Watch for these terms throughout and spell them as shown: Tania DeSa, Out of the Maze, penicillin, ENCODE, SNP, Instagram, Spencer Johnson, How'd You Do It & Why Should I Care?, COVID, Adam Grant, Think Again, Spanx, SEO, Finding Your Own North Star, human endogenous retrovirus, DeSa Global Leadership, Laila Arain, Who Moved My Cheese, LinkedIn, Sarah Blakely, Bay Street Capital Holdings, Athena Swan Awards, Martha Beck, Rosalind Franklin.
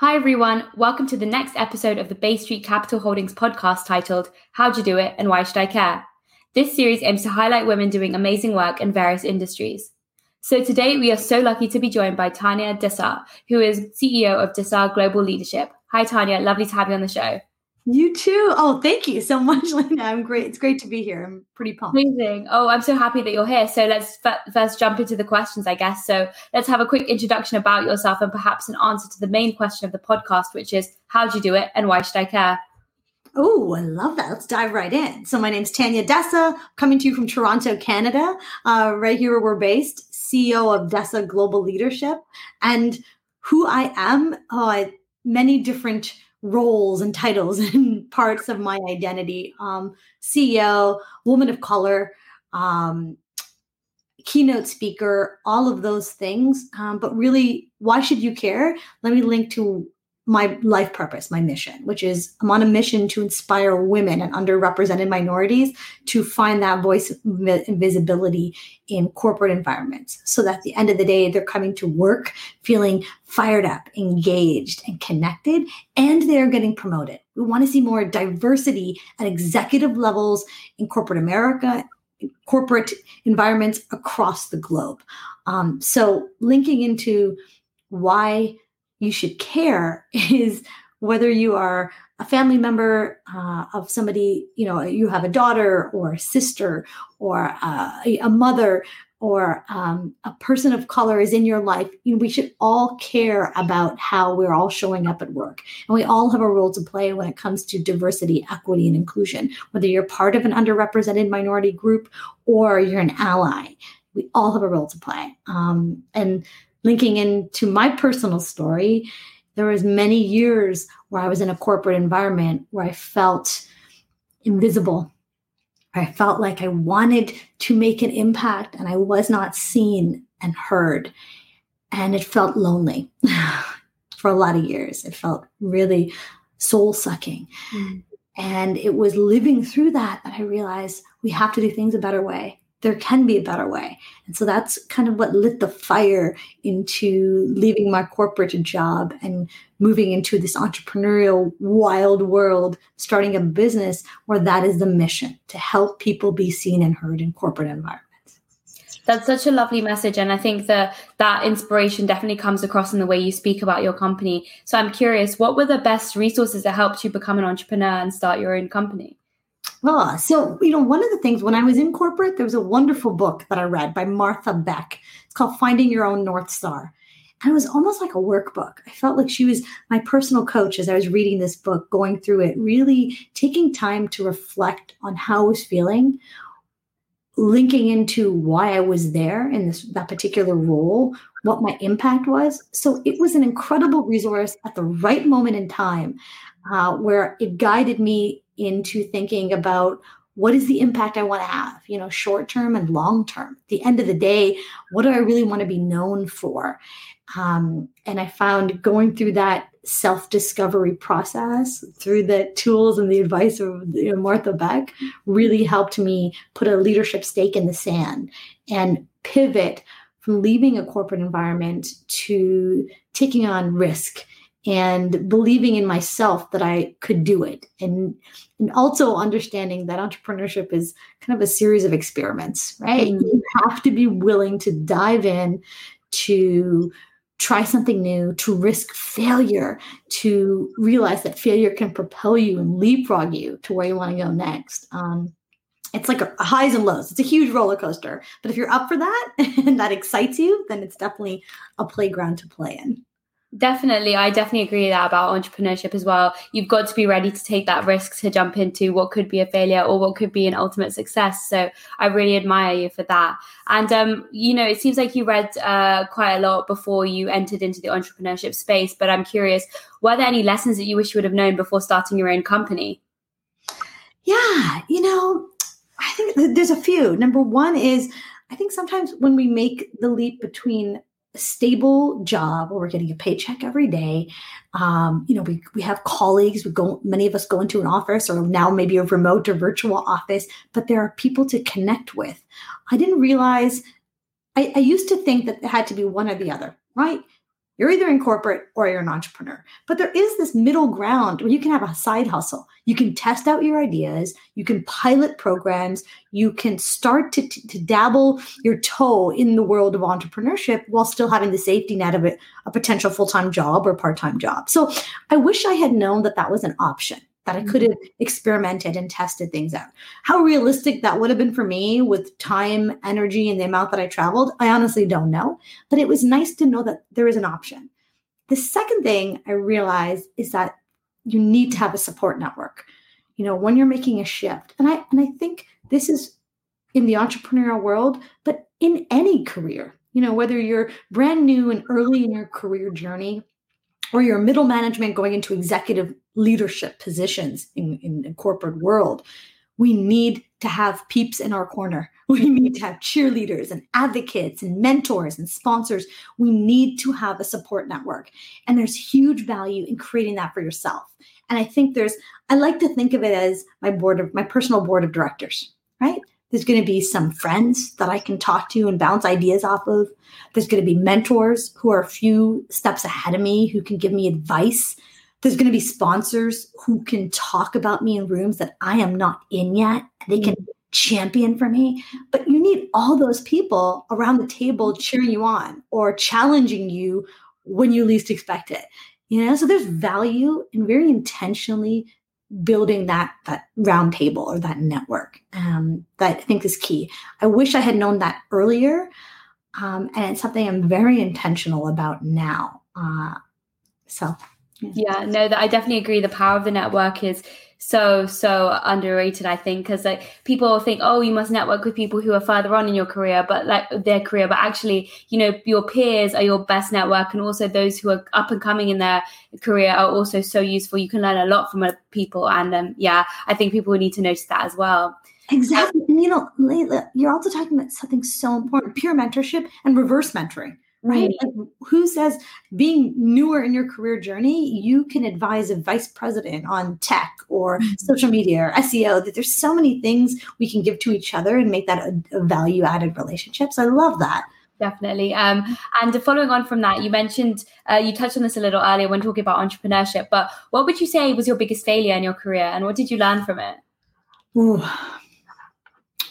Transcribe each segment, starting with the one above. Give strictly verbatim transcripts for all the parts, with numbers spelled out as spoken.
Hi, everyone. Welcome to the next episode of the Bay Street Capital Holdings podcast titled, How'd You Do It and Why Should I Care? This series aims to highlight women doing amazing work in various industries. So today we are so lucky to be joined by Tania DeSa, who is C E O of DeSa Global Leadership. Hi, Tania. Lovely to have you on the show. You too. Oh, thank you so much, Lena. I'm great. It's great to be here. I'm pretty pumped. Amazing. Oh, I'm so happy that you're here. So let's f- first jump into the questions, I guess. So let's have a quick introduction about yourself and perhaps an answer to the main question of the podcast, which is how'd you do it and why should I care? Oh, I love that. Let's dive right in. So my name's Tania DeSa, coming to you from Toronto, Canada, uh, right here where we're based, C E O of DeSa Global Leadership. And who I am, oh, I, many different roles and titles and parts of my identity. Um, C E O, woman of color, um, keynote speaker, all of those things. Um, but really, why should you care? Let me link to my life purpose, my mission, which is I'm on a mission to inspire women and underrepresented minorities to find that voice and visibility in corporate environments so that at the end of the day, they're coming to work feeling fired up, engaged, and connected, and they're getting promoted. We want to see more diversity at executive levels in corporate America, in corporate environments across the globe. Um, so linking into why you should care is whether you are a family member uh, of somebody, you know, you have a daughter or a sister or uh, a mother or um, a person of color is in your life. You know, we should all care about how we're all showing up at work. And we all have a role to play when it comes to diversity, equity, and inclusion, whether you're part of an underrepresented minority group or you're an ally. We all have a role to play. Um, and Linking into my personal story, there was many years where I was in a corporate environment where I felt invisible. I felt like I wanted to make an impact and I was not seen and heard. And it felt lonely for a lot of years. It felt really soul-sucking. Mm. And it was living through that that I realized we have to do things a better way. There can be a better way. And so that's kind of what lit the fire into leaving my corporate job and moving into this entrepreneurial wild world, starting a business where that is the mission, to help people be seen and heard in corporate environments. That's such a lovely message. And I think that that inspiration definitely comes across in the way you speak about your company. So I'm curious, what were the best resources that helped you become an entrepreneur and start your own company? Oh, so, you know, one of the things when I was in corporate, there was a wonderful book that I read by Martha Beck. It's called Finding Your Own North Star. And it was almost like a workbook. I felt like she was my personal coach as I was reading this book, going through it, really taking time to reflect on how I was feeling, linking into why I was there in this that particular role, what my impact was. So it was an incredible resource at the right moment in time uh, where it guided me into thinking about what is the impact I want to have, you know, short term and long term. At the end of the day, what do I really want to be known for? Um, and I found going through that self-discovery process through the tools and the advice of you know, Martha Beck really helped me put a leadership stake in the sand and pivot from leaving a corporate environment to taking on risk and believing in myself that I could do it. And, and also understanding that entrepreneurship is kind of a series of experiments, right? Mm-hmm. You have to be willing to dive in, to try something new, to risk failure, to realize that failure can propel you and leapfrog you to where you want to go next. Um, It's like a, a highs and lows. It's a huge roller coaster. But if you're up for that and that excites you, then it's definitely a playground to play in. Definitely. I definitely agree with that about entrepreneurship as well. You've got to be ready to take that risk to jump into what could be a failure or what could be an ultimate success. So I really admire you for that. And, um, you know, it seems like you read uh, quite a lot before you entered into the entrepreneurship space. But I'm curious, were there any lessons that you wish you would have known before starting your own company? Yeah, you know, I think there's a few. Number one is I think sometimes when we make the leap between a stable job where we're getting a paycheck every day, um, you know, we we have colleagues, we go, many of us go into an office or now maybe a remote or virtual office, but there are people to connect with. I didn't realize, I, I used to think that it had to be one or the other, right? You're either in corporate or you're an entrepreneur. But there is this middle ground where you can have a side hustle. You can test out your ideas. You can pilot programs. You can start to, to, to dabble your toe in the world of entrepreneurship while still having the safety net of a, a potential full-time job or part-time job. So I wish I had known that that was an option, that I could have experimented and tested things out. How realistic that would have been for me with time, energy, and the amount that I traveled, I honestly don't know. But it was nice to know that there is an option. The second thing I realized is that you need to have a support network. You know, when you're making a shift, and I and I think this is in the entrepreneurial world, but in any career, you know, whether you're brand new and early in your career journey, or your middle management going into executive leadership positions in, in the corporate world, we need to have peeps in our corner. We need to have cheerleaders and advocates and mentors and sponsors. We need to have a support network. And there's huge value in creating that for yourself. And I think there's, I like to think of it as my board of, my personal board of directors, right? There's going to be some friends that I can talk to and bounce ideas off of. There's going to be mentors who are a few steps ahead of me, who can give me advice. There's going to be sponsors who can talk about me in rooms that I am not in yet. They can champion for me. But you need all those people around the table cheering you on or challenging you when you least expect it. You know, so there's value in very intentionally building that that round table or that network um, that I think is key. I wish I had known that earlier. Um, and it's something I'm very intentional about now. Uh, so, yeah, yeah no, that I definitely agree. The power of the network is so, so underrated, I think, because like people think, oh, you must network with people who are further on in your career, but like their career, but actually, you know, your peers are your best network. And also those who are up and coming in their career are also so useful. You can learn a lot from people. And um, yeah, I think people need to notice that as well. Exactly. And, you know, Laila, you're also talking about something so important, peer mentorship and reverse mentoring. Right. Like who says being newer in your career journey, you can advise a vice president on tech or mm-hmm. social media or S E O, that there's so many things we can give to each other and make that a, a value added relationship. So I love that. Definitely. Um, and following on from that, you mentioned, uh, you touched on this a little earlier when talking about entrepreneurship, but what would you say was your biggest failure in your career and what did you learn from it? Ooh,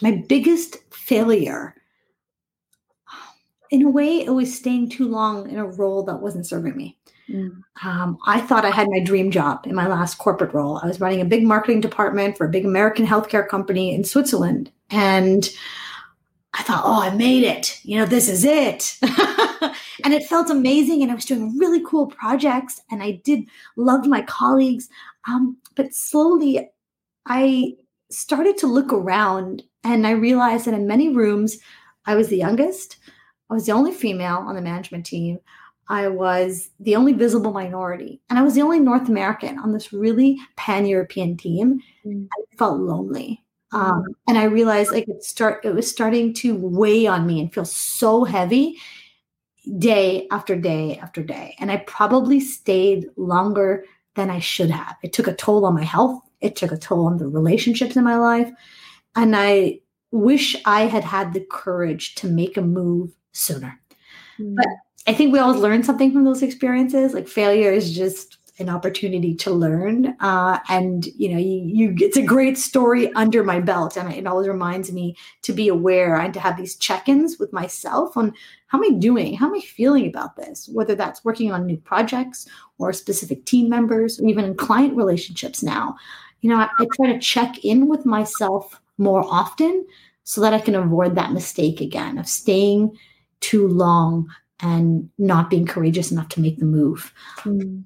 my biggest failure. In a way, it was staying too long in a role that wasn't serving me. Mm. Um, I thought I had my dream job in my last corporate role. I was running a big marketing department for a big American healthcare company in Switzerland. And I thought, oh, I made it. You know, this is it. And it felt amazing. And I was doing really cool projects. And I did love my colleagues. Um, but slowly, I started to look around. And I realized that in many rooms, I was the youngest. I was the only female on the management team. I was the only visible minority. And I was the only North American on this really pan-European team. Mm. I felt lonely. Um, and I realized like it, start, it was starting to weigh on me and feel so heavy day after day after day. And I probably stayed longer than I should have. It took a toll on my health. It took a toll on the relationships in my life. And I wish I had had the courage to make a move sooner. Mm. But I think we always learn something from those experiences. Like failure is just an opportunity to learn. Uh, and, you know, you, you it's a great story under my belt. And it always reminds me to be aware and to have these check-ins with myself on how am I doing? How am I feeling about this? Whether that's working on new projects or specific team members, or even in client relationships now. You know, I, I try to check in with myself more often so that I can avoid that mistake again of staying too long and not being courageous enough to make the move. Mm.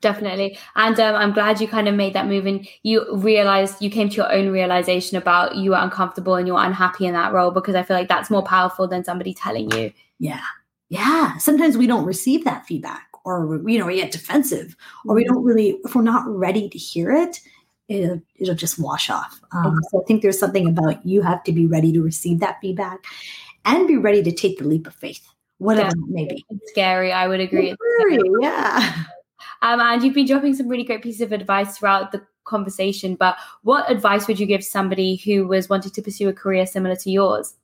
Definitely. And um, I'm glad you kind of made that move and you realized you came to your own realization about you were uncomfortable and you're unhappy in that role, because I feel like that's more powerful than somebody telling you. Yeah. Yeah. Sometimes we don't receive that feedback, or, you know, we get defensive, or we don't really, if we're not ready to hear it, It'll, it'll just wash off. Um, so I think there's something about you have to be ready to receive that feedback and be ready to take the leap of faith, whatever it may be. It's scary. I would agree. It's scary, yeah. Um, and you've been dropping some really great pieces of advice throughout the conversation, but what advice would you give somebody who was wanting to pursue a career similar to yours?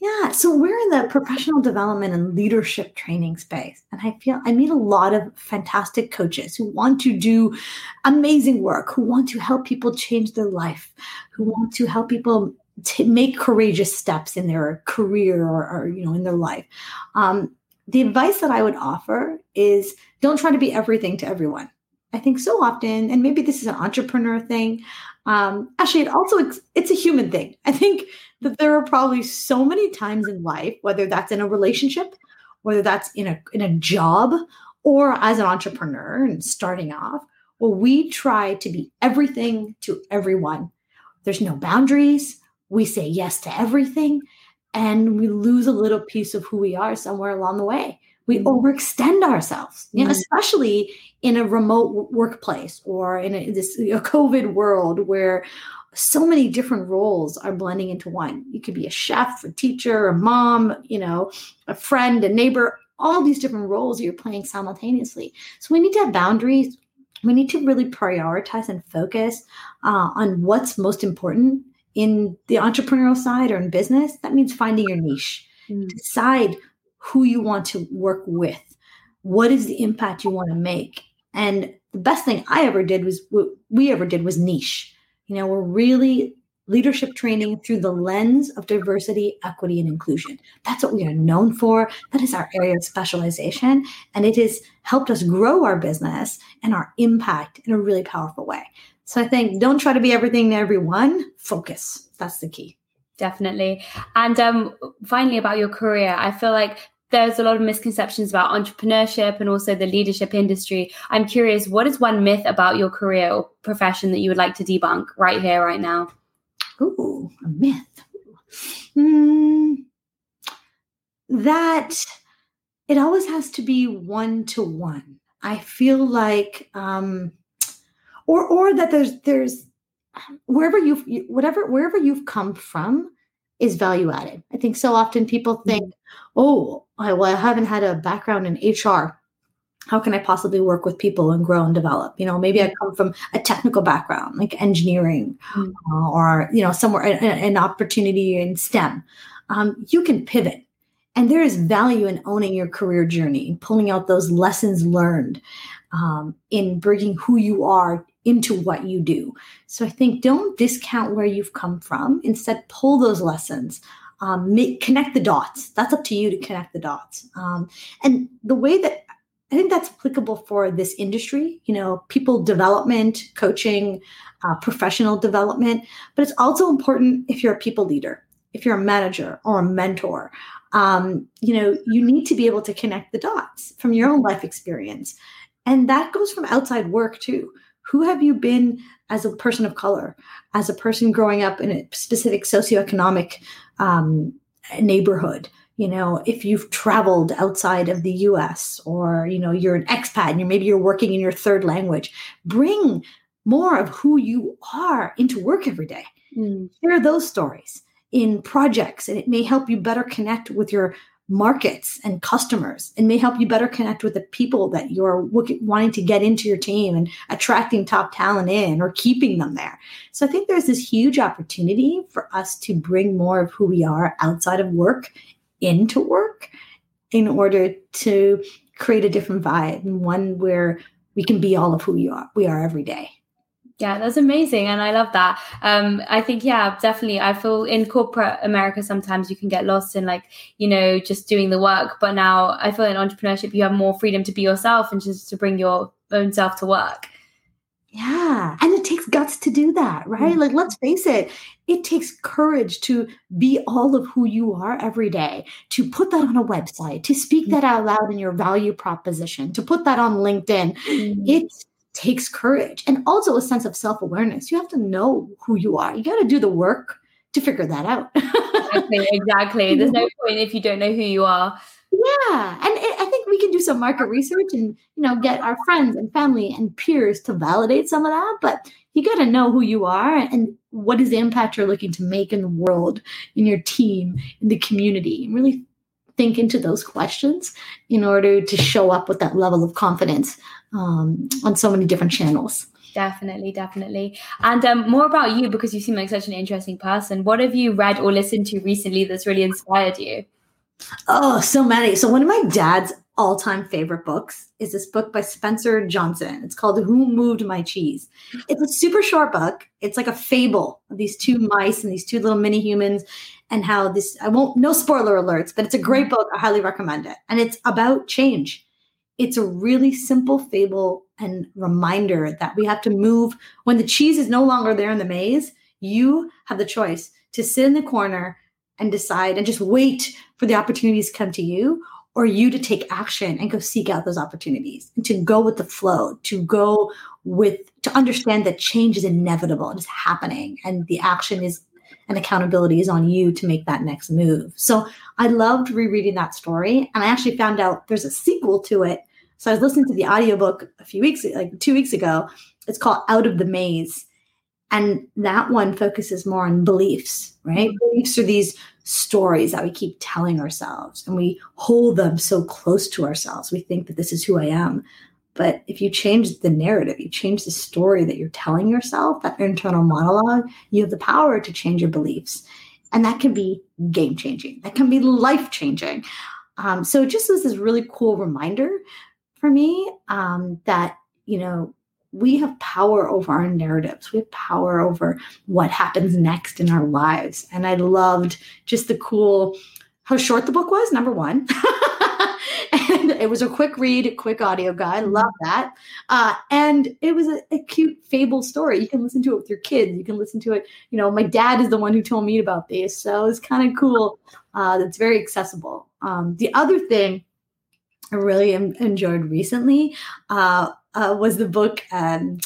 Yeah. So we're in the professional development and leadership training space. And I feel I meet a lot of fantastic coaches who want to do amazing work, who want to help people change their life, who want to help people to make courageous steps in their career or, or you know, in their life. Um, the advice that I would offer is don't try to be everything to everyone. I think so often, and maybe this is an entrepreneur thing. Um, actually, it also it's a human thing. I think that there are probably so many times in life, whether that's in a relationship, whether that's in a in a job, or as an entrepreneur and starting off, where we try to be everything to everyone. There's no boundaries. We say yes to everything, and we lose a little piece of who we are somewhere along the way. We overextend ourselves, you know, especially in a remote workplace or in a, this a COVID world where so many different roles are blending into one. You could be a chef, a teacher, a mom, you know, a friend, a neighbor, all these different roles that you're playing simultaneously. So we need to have boundaries. We need to really prioritize and focus uh, on what's most important in the entrepreneurial side or in business. That means finding your niche. Mm. Decide who you want to work with, what is the impact you want to make. And the best thing I ever did was, we ever did was niche. You know, we're really leadership training through the lens of diversity, equity, and inclusion. That's what we are known for. That is our area of specialization. And it has helped us grow our business and our impact in a really powerful way. So I think don't try to be everything to everyone. Focus. That's the key. Definitely. And um, finally, about your career, I feel like there's a lot of misconceptions about entrepreneurship and also the leadership industry. I'm curious, what is one myth about your career or profession that you would like to debunk right here, right now? Ooh, a myth. Mm, that it always has to be one-to-one. I feel like, um, or or that there's there's wherever you've whatever wherever you've come from is value added. I think so often people think, oh, I, well, I haven't had a background in H R. How can I possibly work with people and grow and develop? You know, maybe I come from a technical background, like engineering, uh, or, you know, somewhere an, an opportunity in STEM. Um, you can pivot. And there is value in owning your career journey, pulling out those lessons learned, um, in bringing who you are into what you do. So I think don't discount where you've come from. Instead, pull those lessons, um, make, connect the dots. That's up to you to connect the dots. Um, and the way that I think that's applicable for this industry, you know, people development, coaching, uh, professional development, but it's also important if you're a people leader, if you're a manager or a mentor. Um, you know, you need to be able to connect the dots from your own life experience. And that goes from outside work too. Who have you been as a person of color, as a person growing up in a specific socioeconomic um, neighborhood? You know, if you've traveled outside of the U S or, you know, you're an expat and you're maybe you're working in your third language, bring more of who you are into work every day. Mm. Share those stories in projects, and it may help you better connect with your markets and customers. It may help you better connect with the people that you're wanting to get into your team and attracting top talent in or keeping them there. So I think there's this huge opportunity for us to bring more of who we are outside of work into work in order to create a different vibe and one where we can be all of who you are, we are every day. Yeah, that's amazing. And I love that. Um, I think, yeah, definitely. I feel in corporate America, sometimes you can get lost in like, you know, just doing the work. But now I feel in entrepreneurship, you have more freedom to be yourself and just to bring your own self to work. Yeah. And it takes guts to do that, right? Mm-hmm. Like, let's face it, it takes courage to be all of who you are every day, to put that on a website, to speak mm-hmm. that out loud in your value proposition, to put that on LinkedIn. Mm-hmm. It's takes courage and also a sense of self-awareness. You have to know who you are. You got to do the work to figure that out. exactly, exactly. There's no point if you don't know who you are. Yeah. And it, I think we can do some market research and, you know, get our friends and family and peers to validate some of that. But you got to know who you are and what is the impact you're looking to make in the world, in your team, in the community. And really think into those questions in order to show up with that level of confidence um, on so many different channels. Definitely, definitely. And um, more about you, because you seem like such an interesting person. What have you read or listened to recently that's really inspired you? Oh, so many. So one of my dad's all-time favorite books is this book by Spencer Johnson. It's called Who Moved My Cheese? It's a super short book. It's like a fable of these two mice and these two little mini humans and how this, I won't, no spoiler alerts, but it's a great book. I highly recommend it. And it's about change. It's a really simple fable and reminder that we have to move. When the cheese is no longer there in the maze, you have the choice to sit in the corner and decide and just wait for the opportunities to come to you, or you to take action and go seek out those opportunities and to go with the flow, to go with, to understand that change is inevitable and it's happening. And the action is, and accountability is on you to make that next move. So I loved rereading that story. And I actually found out there's a sequel to it. So I was listening to the audiobook a few weeks, like two weeks ago. It's called Out of the Maze. And that one focuses more on beliefs, right? Beliefs are these stories that we keep telling ourselves, and we hold them so close to ourselves. We think that this is who I am. But if you change the narrative, you change the story that you're telling yourself, that internal monologue, you have the power to change your beliefs. And that can be game-changing. That can be life-changing. Um, so it just was this really cool reminder for me um, that, you know, we have power over our narratives. We have power over what happens next in our lives. And I loved just the cool, how short the book was, number one. And it was a quick read, quick audio guide. Love that. Uh, and it was a, a cute fable story. You can listen to it with your kids. You can listen to it. You know, my dad is the one who told me about these. So it's kind of cool. Uh, it's very accessible. Um, the other thing I really am, enjoyed recently uh, uh, was the book um,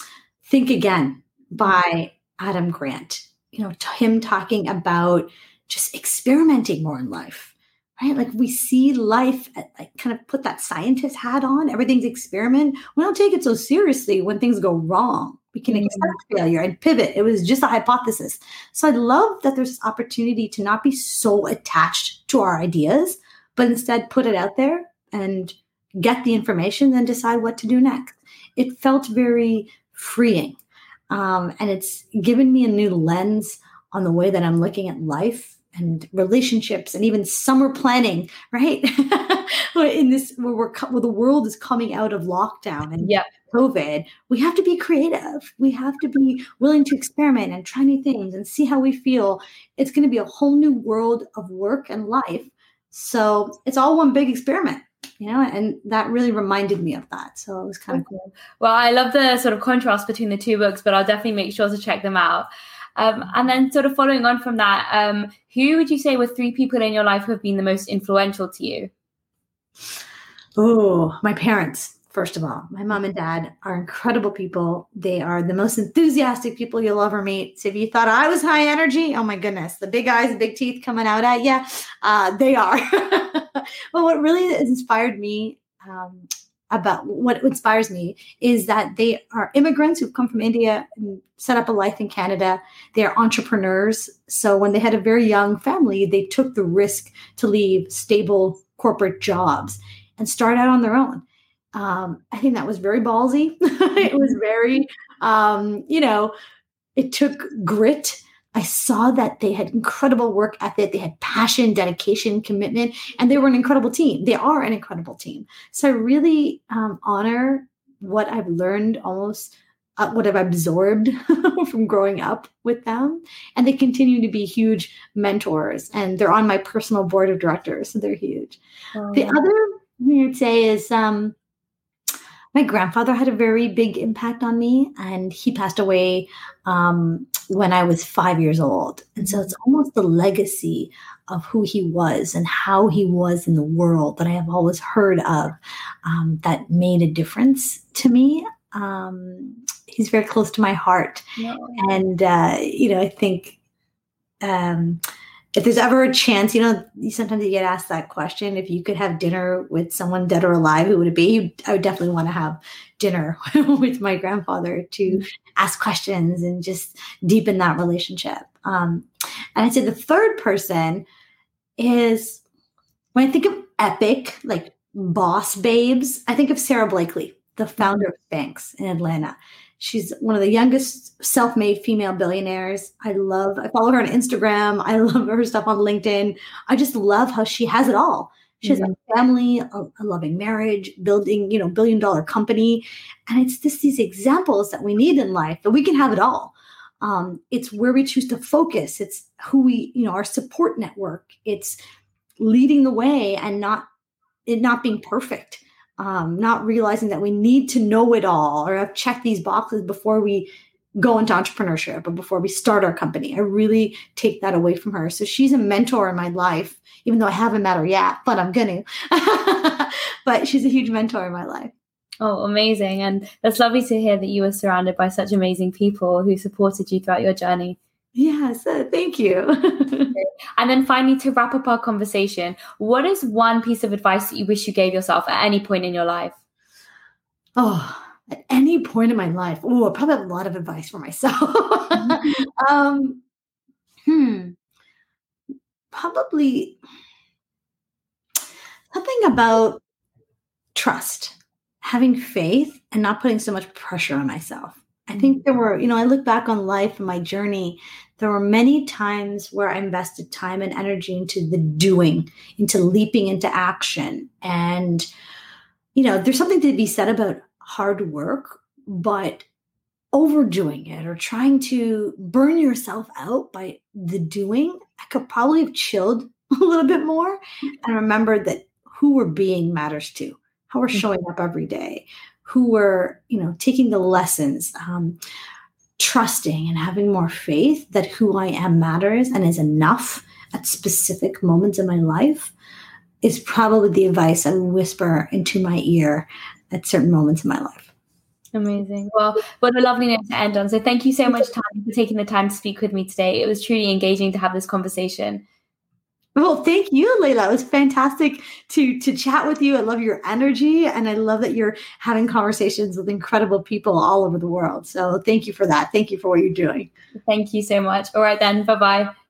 Think Again by Adam Grant. You know, t- him talking about just experimenting more in life. Right? Like we see life, at, like kind of put that scientist hat on. Everything's experiment. We don't take it so seriously when things go wrong. We can mm-hmm. accept failure and pivot. It was just a hypothesis. So I love that there's this opportunity to not be so attached to our ideas, but instead put it out there and get the information, then decide what to do next. It felt very freeing. Um, and it's given me a new lens on the way that I'm looking at life and relationships and even summer planning, right? In this, where we're where the world is coming out of lockdown and yep. COVID, we have to be creative. We have to be willing to experiment and try new things and see how we feel. It's going to be a whole new world of work and life. So it's all one big experiment. You know, and that really reminded me of that. So it was kind of cool. Well, I love the sort of contrast between the two books, but I'll definitely make sure to check them out. Um, and then sort of following on from that, um, who would you say were three people in your life who have been the most influential to you? Oh, my parents. First of all, my mom and dad are incredible people. They are the most enthusiastic people you'll ever meet. So if you thought I was high energy, oh my goodness, the big eyes, big teeth coming out at you, uh, they are. But what really inspired me um, about what inspires me is that they are immigrants who've come from India and set up a life in Canada. They are entrepreneurs. So when they had a very young family, they took the risk to leave stable corporate jobs and start out on their own. Um, I think that was very ballsy. It was very, um, you know, it took grit. I saw that they had incredible work ethic. They had passion, dedication, commitment, and they were an incredible team. They are an incredible team. So I really um, honor what I've learned, almost uh, what I've absorbed from growing up with them. And they continue to be huge mentors, and they're on my personal board of directors. So they're huge. Oh, the yeah. other thing I'd say is, um, my grandfather had a very big impact on me, and he passed away um, when I was five years old. And so it's almost the legacy of who he was and how he was in the world that I have always heard of um, that made a difference to me. Um, he's very close to my heart. Yeah. And, uh, you know, I think um, if there's ever a chance, you know, sometimes you get asked that question, if you could have dinner with someone dead or alive, who would it be? I would definitely want to have dinner with my grandfather to ask questions and just deepen that relationship. Um, and I'd say the third person is, when I think of epic, like boss babes, I think of Sarah Blakely, the founder of Spanx in Atlanta. She's one of the youngest self-made female billionaires. I love, I follow her on Instagram. I love her stuff on LinkedIn. I just love how she has it all. She has mm-hmm. a family, a, a loving marriage, building, you know, billion dollar company. And it's just these examples that we need in life, that we can have it all. Um, it's where we choose to focus. It's who we, you know, our support network. It's leading the way and not, it not being perfect. Um, not realizing that we need to know it all or have checked these boxes before we go into entrepreneurship or before we start our company. I really take that away from her. So she's a mentor in my life, even though I haven't met her yet, but I'm going to. But she's a huge mentor in my life. Oh, amazing. And that's lovely to hear that you were surrounded by such amazing people who supported you throughout your journey. Yes, uh, thank you. And then finally, to wrap up our conversation, what is one piece of advice that you wish you gave yourself at any point in your life? Oh, at any point in my life. Oh, I probably have a lot of advice for myself. Mm-hmm. um, hmm. Probably something about trust, having faith and not putting so much pressure on myself. I think there were, you know, I look back on life and my journey, there were many times where I invested time and energy into the doing, into leaping into action. And, you know, there's something to be said about hard work, but overdoing it or trying to burn yourself out by the doing, I could probably have chilled a little bit more and remembered that who we're being matters too, how we're showing up every day, who were, you know, taking the lessons, um, trusting and having more faith that who I am matters and is enough at specific moments in my life is probably the advice I would whisper into my ear at certain moments in my life. Amazing. Well, what a lovely note to end on. So thank you so much, Tania, for taking the time to speak with me today. It was truly engaging to have this conversation. Well, thank you, Laila. It was fantastic to to chat with you. I love your energy, and I love that you're having conversations with incredible people all over the world. So thank you for that. Thank you for what you're doing. Thank you so much. All right, then. Bye-bye.